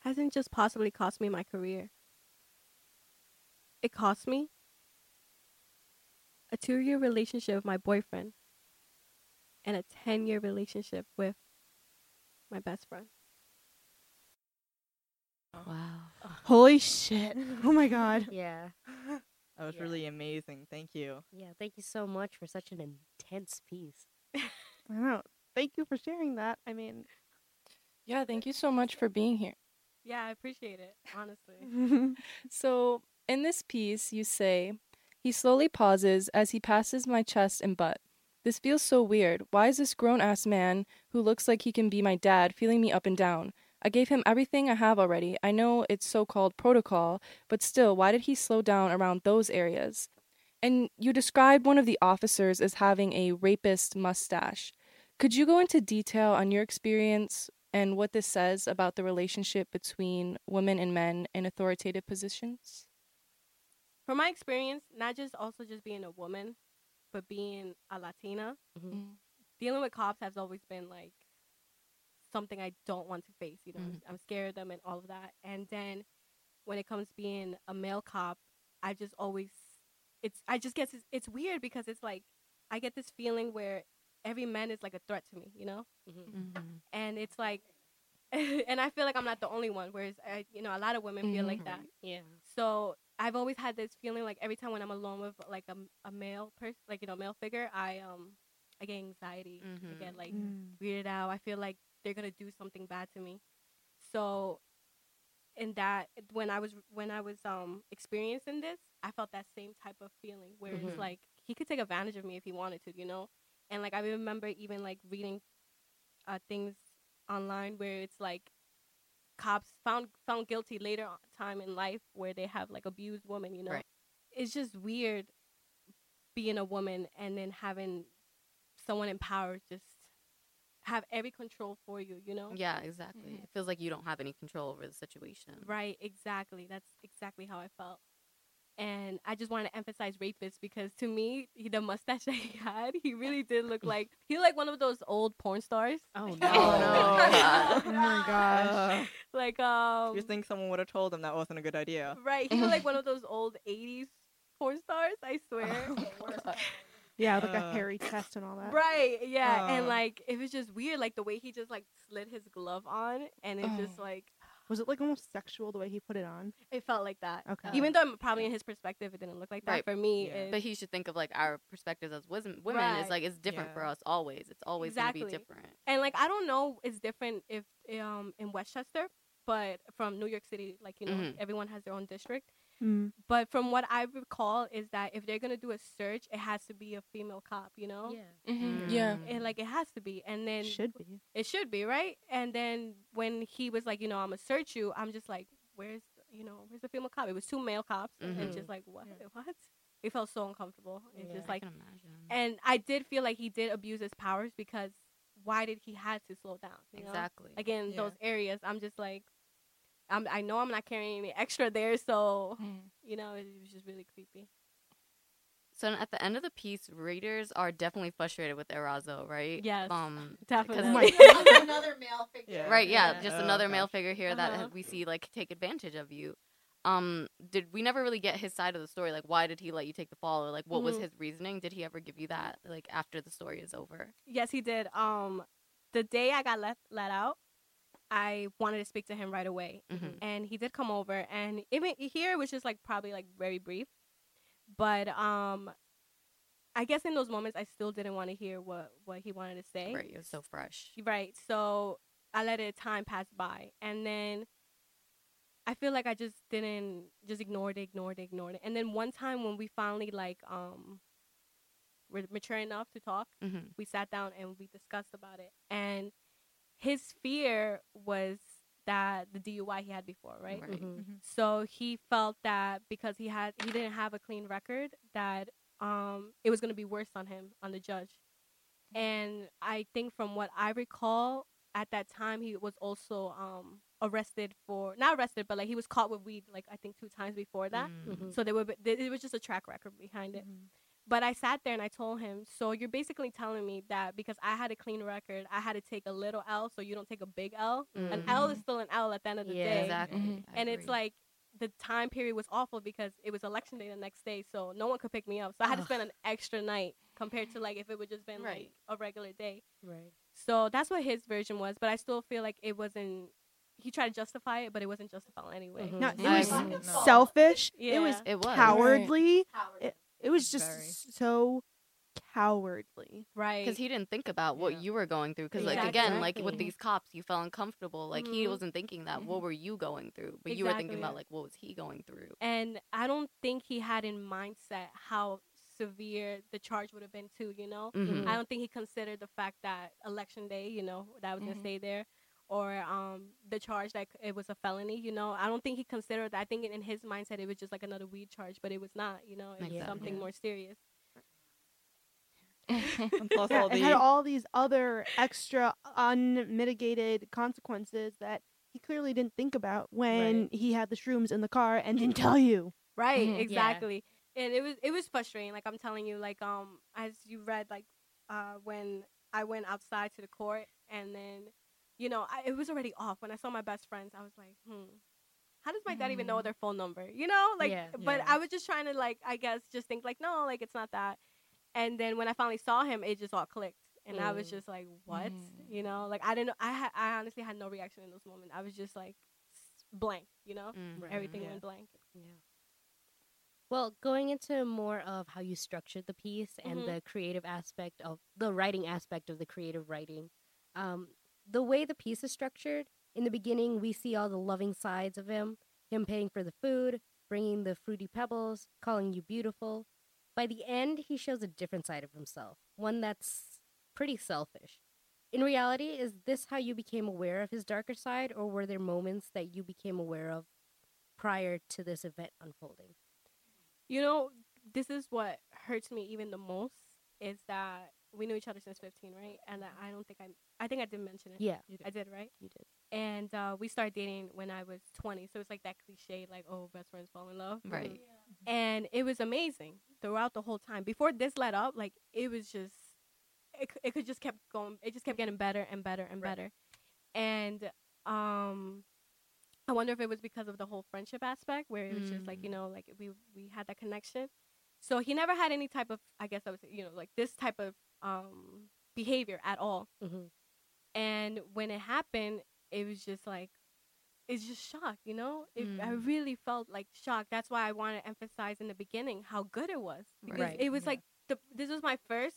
hasn't just possibly cost me my career. It cost me a two-year relationship with my boyfriend and a ten-year relationship with my best friend. Wow. Holy shit. Oh, my God. Yeah. That was yeah. really amazing. Thank you. Yeah, thank you so much for such an intense piece. I know. Thank you for sharing that. I mean, yeah, thank you so much for being here. Yeah, I appreciate it, honestly. So, in this piece, you say, he slowly pauses as he passes my chest and butt. This feels so weird. Why is this grown-ass man who looks like he can be my dad feeling me up and down? I gave him everything I have already. I know it's so-called protocol, but still, why did he slow down around those areas? And you described one of the officers as having a rapist mustache. Could you go into detail on your experience and what this says about the relationship between women and men in authoritative positions? From my experience, not just also just being a woman, but being a Latina, mm-hmm. dealing with cops has always been like, something I don't want to face, you know, mm-hmm. I'm scared of them and all of that. And then when it comes to being a male cop, I just always, it's, I just guess it's, it's weird because it's like, I get this feeling where every man is like a threat to me, you know? Mm-hmm. Mm-hmm. And it's like, and I feel like I'm not the only one, whereas, I, you know, a lot of women mm-hmm. feel like that. Yeah. So I've always had this feeling like every time when I'm alone with like a, a male person, like, you know, male figure, I, um, I get anxiety, mm-hmm. I get like mm. weirded out. I feel like they're gonna do something bad to me. So, in that, when I was when I was um experiencing this, I felt that same type of feeling where mm-hmm. it's like he could take advantage of me if he wanted to, you know. And like I remember even like reading, uh, things online where it's like cops found found guilty later on time in life where they have like abused women, you know. Right. It's just weird being a woman and then having someone in power just have every control for you, you know? Yeah, exactly. Mm-hmm. It feels like you don't have any control over the situation. Right, exactly. That's exactly how I felt. And I just wanted to emphasize rapists because to me, he, the mustache that he had, he really did look like, he looked like one of those old porn stars. Oh, no. Oh, no. Oh, my gosh. Like, um... you think someone would have told him that wasn't a good idea. Right. He looked like one of those old eighties porn stars, I swear. Oh, yeah, like uh, a hairy chest and all that. Right, yeah. Uh, and, like, it was just weird, like, the way he just, like, slid his glove on. And it's uh, just, like, Was it like almost sexual the way he put it on? It felt like that. Okay. Um, Even though probably in his perspective it didn't look like that. Right. For me, yeah. it, but he should think of like our perspectives as women. Right. It's like it's different yeah. for us always. It's always exactly. gonna be different. And like I don't know, it's different if um in Westchester, but from New York City, like you know, mm-hmm. everyone has their own district. Mm. But from what I recall is that if they're gonna do a search, it has to be a female cop, you know? Yeah, mm-hmm. yeah. And like it has to be, and then should be. It should be, right? And then when he was like, you know, I'm gonna search you, I'm just like, where's, you know, where's the female cop? It was two male cops, mm-hmm. and just like what, yeah. what? It felt so uncomfortable. It's yeah. just like, I can imagine. And I did feel like he did abuse his powers because why did he have to slow down? You exactly. know? Like in yeah. those areas, I'm just like. I'm, I know I'm not carrying any extra there, so, you know, it was just really creepy. So at the end of the piece, readers are definitely frustrated with Razo, right? Yes, um, definitely. Another male figure. Yeah. Right, yeah, yeah, just oh, another okay. male figure here uh-huh. that we see, like, take advantage of you. Um, did we never really get his side of the story? Like, why did he let you take the fall? Or, like, what mm-hmm. was his reasoning? Did he ever give you that, like, after the story is over? Yes, he did. Um, the day I got let, let out, I wanted to speak to him right away, mm-hmm. and he did come over, and even here it was just like probably like very brief, but um, I guess in those moments I still didn't want to hear what, what he wanted to say. Right, it was so fresh. Right, so I let it time pass by, and then I feel like I just didn't just ignored it, ignored it, ignored it, and then one time when we finally like um. were mature enough to talk, mm-hmm. we sat down and we discussed about it, and. His fear was that the D U I he had before, right? right. Mm-hmm. Mm-hmm. So he felt that because he had he didn't have a clean record that um, it was going to be worse on him, on the judge. Mm-hmm. And I think from what I recall, at that time he was also um, arrested for, not arrested, but like he was caught with weed like I think two times before that. Mm-hmm. So there were, it was just a track record behind it. Mm-hmm. But I sat there and I told him, so you're basically telling me that because I had a clean record, I had to take a little L so you don't take a big L. Mm-hmm. An L is still an L at the end of the yeah, day. Exactly. Mm-hmm. And it's like the time period was awful because it was election day the next day, so no one could pick me up. So I had Ugh. to spend an extra night compared to like if it would just been right. like a regular day. Right. So that's what his version was, but I still feel like it wasn't. He tried to justify it, but it wasn't justifiable anyway. Mm-hmm. No, it I was know. selfish. Yeah. It was it was cowardly. Right. cowardly. It, It was just Very. so cowardly. Right. Because he didn't think about what yeah. you were going through. Because, exactly. like, again, like, with these cops, you felt uncomfortable. Like, mm-hmm. he wasn't thinking that. Mm-hmm. What were you going through? But exactly. you were thinking about, like, what was he going through? And I don't think he had in mindset how severe the charge would have been, too, you know? Mm-hmm. I don't think he considered the fact that Election Day, you know, that was mm-hmm. going to stay there. Or um, the charge that it was a felony, you know. I don't think he considered that. I think in his mindset it was just like another weed charge, but it was not, you know. It was yeah, something yeah. more serious. And plus yeah, all the- it had all these other extra unmitigated consequences that he clearly didn't think about when right. he had the shrooms in the car and didn't tell you. Right, mm-hmm. exactly. Yeah. And it was it was frustrating. Like I'm telling you, like um, as you read, like uh, when I went outside to the court and then. You know, I, it was already off. When I saw my best friends, I was like, hmm, how does my dad even know their phone number? You know, like, yeah, but yeah. I was just trying to, like, I guess, just think, like, no, like, it's not that. And then when I finally saw him, it just all clicked. And mm. I was just like, what? Mm. You know, like, I didn't, I, ha- I honestly had no reaction in those moments. I was just, like, blank, you know? Mm, right. Everything yeah. went blank. Yeah. Well, going into more of how you structured the piece mm-hmm. and the creative aspect of, the writing aspect of the creative writing, um, the way the piece is structured, in the beginning, we see all the loving sides of him, him paying for the food, bringing the fruity pebbles, calling you beautiful. By the end, he shows a different side of himself, one that's pretty selfish. In reality, is this how you became aware of his darker side, or were there moments that you became aware of prior to this event unfolding? You know, this is what hurts me even the most, is that we knew each other since fifteen, right? And I don't think I... I think I did mention it. Yeah. You did. I did, right? You did. And uh, we started dating when I was twenty. So it's like that cliche, like, oh, best friends fall in love. Right. Mm-hmm. Yeah. And it was amazing throughout the whole time. Before this let up, like, it was just... It, it could just kept going. It just kept getting better and better and right. better. And um, I wonder if it was because of the whole friendship aspect where it was mm. just like, you know, like, we, we had that connection. So he never had any type of, I guess I would say, you know, like, this type of... Um, behavior at all. Mm-hmm. And when it happened, it was just like it's just shock, you know? It, mm. I really felt like shock. That's why I want to emphasize in the beginning how good it was. Because right. it was yeah. like, the, this was my first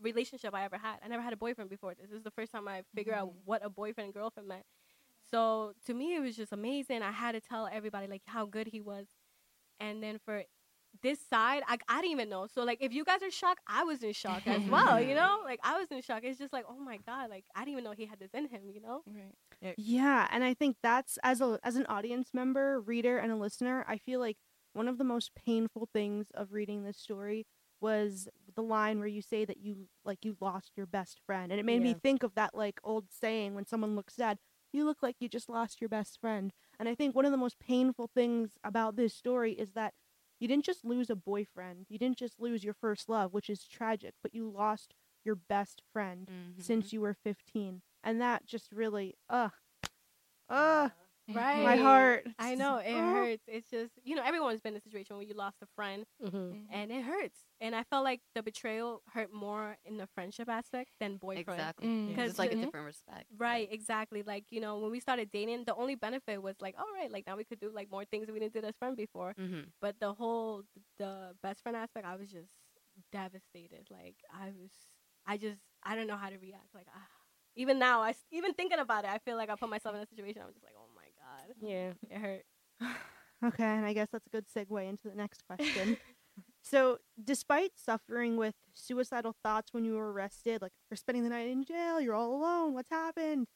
relationship I ever had. I never had a boyfriend before. This is the first time I figured mm. out what a boyfriend and girlfriend meant. So to me, it was just amazing. I had to tell everybody like how good he was. And then for this side, I, I didn't even know. So, like, if you guys are shocked, I was in shock as well, you know? Like, I was in shock. It's just like, oh, my God. Like, I didn't even know he had this in him, you know? Right. Yeah. yeah. And I think that's, as a as an audience member, reader, and a listener, I feel like one of the most painful things of reading this story was the line where you say that you, like, you lost your best friend. And it made yeah. me think of that, like, old saying when someone looks sad, you look like you just lost your best friend. And I think one of the most painful things about this story is that you didn't just lose a boyfriend. You didn't just lose your first love, which is tragic, but you lost your best friend mm-hmm. since you were fifteen. And that just really, uh, uh, right. my heart. I know, it uh. hurts. It's just, you know, everyone's been in a situation where you lost a friend mm-hmm. and it hurts. And I felt like the betrayal hurt more in the friendship aspect than boyfriend. Exactly. Mm-hmm. Cause it's like mm-hmm. a different respect. Right, exactly. Like, you know, when we started dating, the only benefit was like, all right, like now we could do like more things that we didn't do as friend before. Mm-hmm. But the whole, the best friend aspect, I was just devastated. Like I was, I just, I don't know how to react. Like, ah. Even now, I, even thinking about it, I feel like I put myself in a situation. I'm just like, oh my God. Yeah. It hurt. Okay, and I guess that's a good segue into the next question. So, despite suffering with suicidal thoughts when you were arrested, like, you're spending the night in jail, you're all alone, what's happened?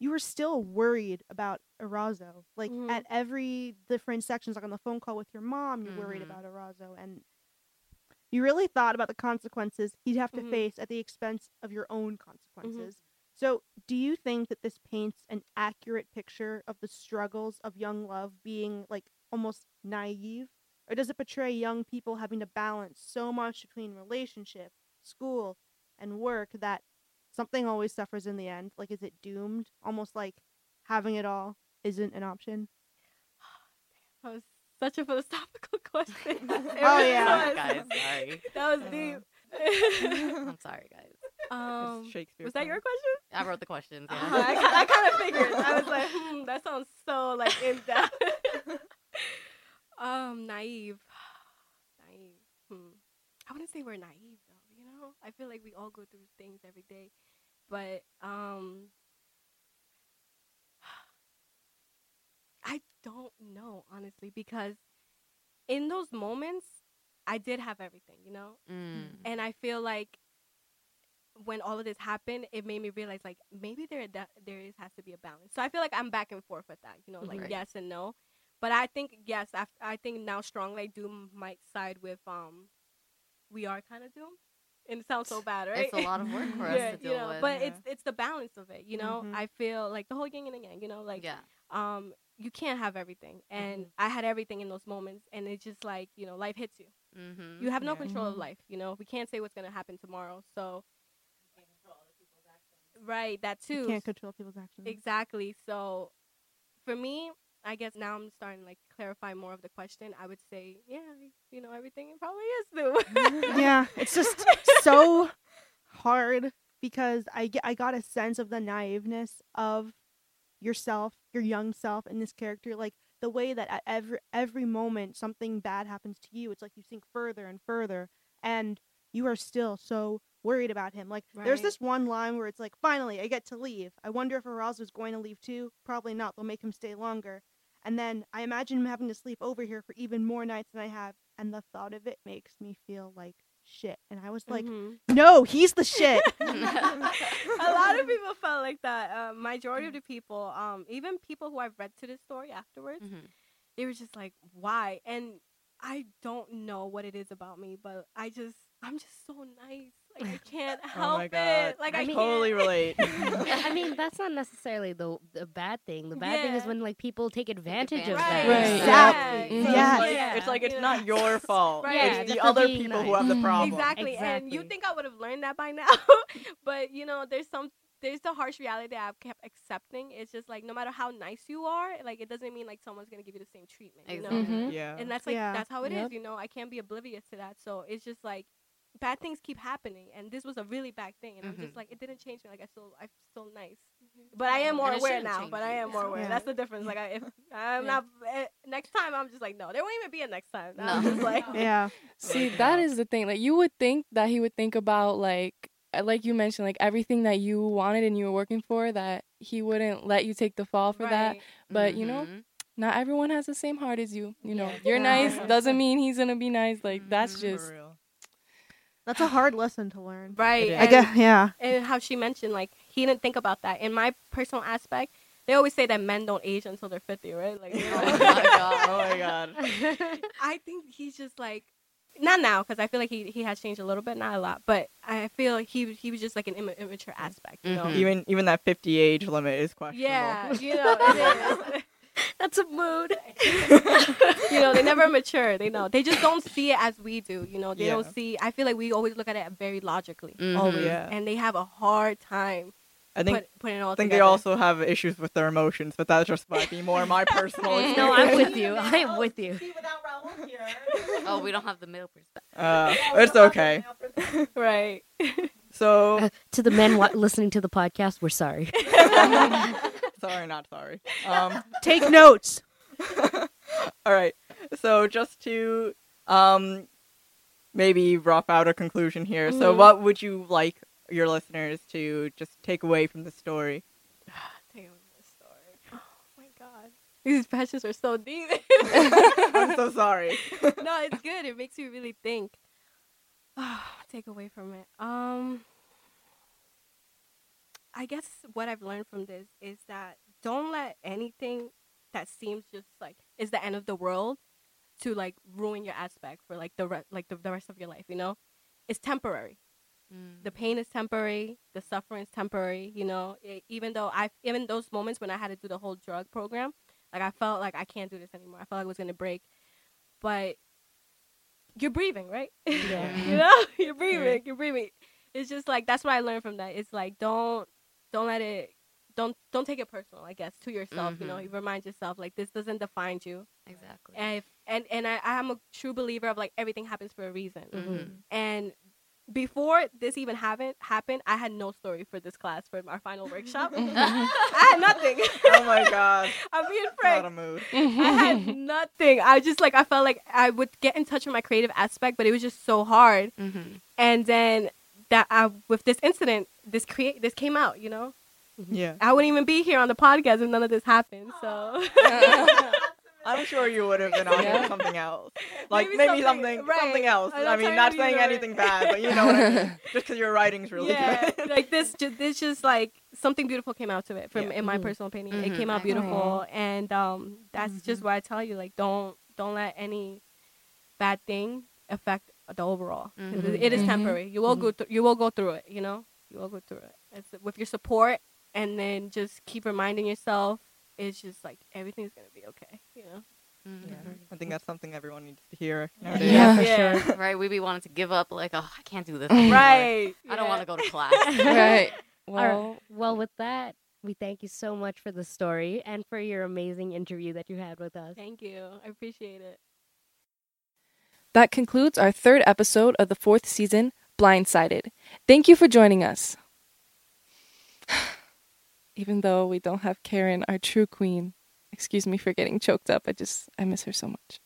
You were still worried about Razo. Like, mm-hmm. at every different sections, like on the phone call with your mom, you're mm-hmm. worried about Razo. And you really thought about the consequences he'd have to mm-hmm. face at the expense of your own consequences. Mm-hmm. So, do you think that this paints an accurate picture of the struggles of young love being, like, almost naive? Or does it portray young people having to balance so much between relationship, school, and work that something always suffers in the end? Like, is it doomed? Almost like having it all isn't an option? Oh, that was such a philosophical question. Oh, yeah. Guys, sorry. That was deep. I'm sorry, guys. Um, Shakespeare was that your question? I wrote the questions. Yeah. Uh-huh. I, I kind of figured. I was like, hmm, that sounds so like in depth. um, naive, naive. Hmm. I wouldn't say we're naive though. You know, I feel like we all go through things every day, but um, I don't know honestly because in those moments, I did have everything, you know, mm. and I feel like when all of this happened, it made me realize like maybe there de- there is has to be a balance. So I feel like I'm back and forth with that, you know, like right. yes and no. But I think yes, I, I think now strongly I do might side with um, we are kind of doomed, and it sounds so bad, right? It's a lot of work for us yeah, to deal you know, with, but yeah. it's it's the balance of it, you know. Mm-hmm. I feel like the whole yin and yang, you know, like yeah. um, you can't have everything, and mm-hmm. I had everything in those moments, and it's just like you know, life hits you. Mm-hmm. You have no yeah. control mm-hmm. of life, you know. We can't say what's going to happen tomorrow, so you can't control other people's actions. Right, that too. You can't control people's actions. Exactly. So for me, I guess now I'm starting to like clarify more of the question. I would say, yeah, you know, everything probably is new. Yeah, it's just so hard because I get, I got a sense of the naiveness of yourself, your young self in this character, like the way that at every every moment something bad happens to you, it's like you sink further and further, and you are still so worried about him. Like, right. there's this one line where it's like, finally, I get to leave. I wonder if Razo is going to leave too. Probably not. They'll make him stay longer. And then I imagine him having to sleep over here for even more nights than I have, and the thought of it makes me feel like shit. And I was like, mm-hmm. no, he's the shit. A lot of people felt like that. Uh, majority of the people, um, even people who I've read to this story afterwards, mm-hmm. they were just like, why? And I don't know what it is about me, but I just, I'm just so nice. Like, I can't help oh my God. it. Like, I, I mean, totally relate. I mean, that's not necessarily the the bad thing. The bad yeah. thing is when, like, people take advantage, take advantage. of that. Right. Right. Exactly. Yeah. So yeah. It's, like, yeah. it's like, it's yeah. not your fault. Right. It's yeah. the other people nice. who have the problem. Exactly. exactly. And you think I would have learned that by now. But, you know, there's some, there's the harsh reality that I've kept accepting. It's just, like, no matter how nice you are, like, it doesn't mean, like, someone's going to give you the same treatment, exactly. you know? Mm-hmm. Yeah. And that's, like, yeah. that's how it yep. is, you know? I can't be oblivious to that. So it's just, like, bad things keep happening, and this was a really bad thing, and mm-hmm. I'm just like, it didn't change me. Like, I still, I'm still nice, But I am more and aware now. But I am more aware. Yeah. That's the difference. Like I, if I'm yeah. not uh, next time, I'm just like, no, there won't even be a next time. No. I'm just like, yeah. See, that is the thing. Like you would think that he would think about like, like you mentioned, like everything that you wanted and you were working for, that he wouldn't let you take the fall for right. that. But mm-hmm. you know, not everyone has the same heart as you. You know, yeah. you're yeah. nice doesn't mean he's gonna be nice. Like that's mm-hmm. just. For real. That's a hard lesson to learn. Right. I guess, yeah. And how she mentioned, like, he didn't think about that. In my personal aspect, they always say that men don't age until they're fifty, right? Like, you know? Oh, my God. Oh, my God. I think he's just, like, not now, because I feel like he, he has changed a little bit, not a lot. But I feel like he he was just, like, an im- immature aspect, you mm-hmm. know? Even, even that fifty age limit is questionable. Yeah, you know, it is. That's a mood. You know, they never mature. They know. They just don't see it as we do. You know, they yeah. don't see. I feel like we always look at it very logically. Mm-hmm. Always. Yeah. And they have a hard time I think, put, putting it all I think together. They also have issues with their emotions, but that's just might be more my personal experience. No, I'm with you. I am with you. Oh, we don't have the male perspective. Uh, it's okay. Right. So. Uh, to the men wa- listening to the podcast, we're sorry. Sorry, not sorry. Um, Take notes. All right. So just to um, maybe rough out a conclusion here. Mm-hmm. So what would you like your listeners to just take away from the story? Take away from the story. Oh, my God. These patches are so deep. I'm so sorry. No, it's good. It makes you really think. Oh, take away from it. Um... I guess what I've learned from this is that don't let anything that seems just like is the end of the world to like ruin your aspect for like the re- like the, the rest of your life. You know, it's temporary. Mm. The pain is temporary. The suffering is temporary. You know, it, even though I even those moments when I had to do the whole drug program, like I felt like I can't do this anymore. I felt like it was gonna break, but you're breathing, right? Yeah. You know, you're breathing. Yeah. You're breathing. It's just like that's what I learned from that. It's like don't. Don't let it, don't don't take it personal, I guess, to yourself, mm-hmm. you know, you remind yourself, like, this doesn't define you. Exactly. And if, and, and I, I'm a true believer of, like, everything happens for a reason. Mm-hmm. And before this even happened, happened, I had no story for this class, for our final workshop. I had nothing. Oh, my God. I'm being frank. Not a mood. I had nothing. I just, like, I felt like I would get in touch with my creative aspect, but it was just so hard. Mm-hmm. And then... that I, with this incident, this create, this came out, you know? Yeah. I wouldn't even be here on the podcast if none of this happened, so. I'm sure you would have been on yeah. something else. Like, maybe, maybe something something, right. something else. I mean, not saying right. anything bad, but you know what I mean. Just because your writing's really yeah. good. Like, this just, this just, like, something beautiful came out of it, from, yeah. in my mm-hmm. personal opinion. Mm-hmm. It came out beautiful, mm-hmm. and um, that's mm-hmm. just why I tell you, like, don't don't let any bad thing affect the overall. Mm-hmm. It is mm-hmm. temporary. You will mm-hmm. go. Th- you will go through it. You know. You will go through it. It's with your support, and then just keep reminding yourself. It's just like everything's gonna be okay. You know. Mm-hmm. Yeah. I think that's something everyone needs to hear nowadays. Yeah, yeah. For sure. Right. We be wanting to give up. Like, oh, I can't do this anymore. Right. Yeah. I don't want to go to class. Right. Well, right. Well, with that, we thank you so much for the story and for your amazing interview that you had with us. Thank you. I appreciate it. That concludes our third episode of the fourth season, Blindsided. Thank you for joining us. Even though we don't have Karen, our true queen. Excuse me for getting choked up. I just, I miss her so much.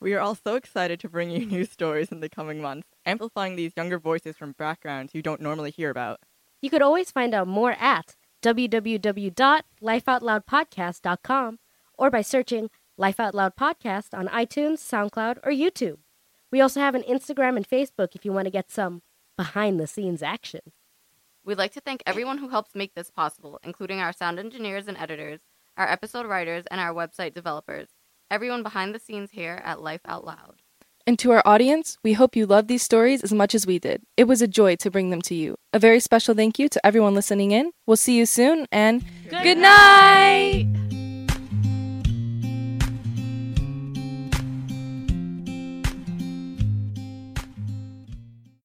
We are all so excited to bring you new stories in the coming months, amplifying these younger voices from backgrounds you don't normally hear about. You could always find out more at w w w dot life out loud podcast dot com or by searching Life Out Loud Podcast on iTunes, SoundCloud, or YouTube. We also have an Instagram and Facebook if you want to get some behind-the-scenes action. We'd like to thank everyone who helps make this possible, including our sound engineers and editors, our episode writers, and our website developers. Everyone behind the scenes here at Life Out Loud. And to our audience, we hope you loved these stories as much as we did. It was a joy to bring them to you. A very special thank you to everyone listening in. We'll see you soon, and good, good night! night!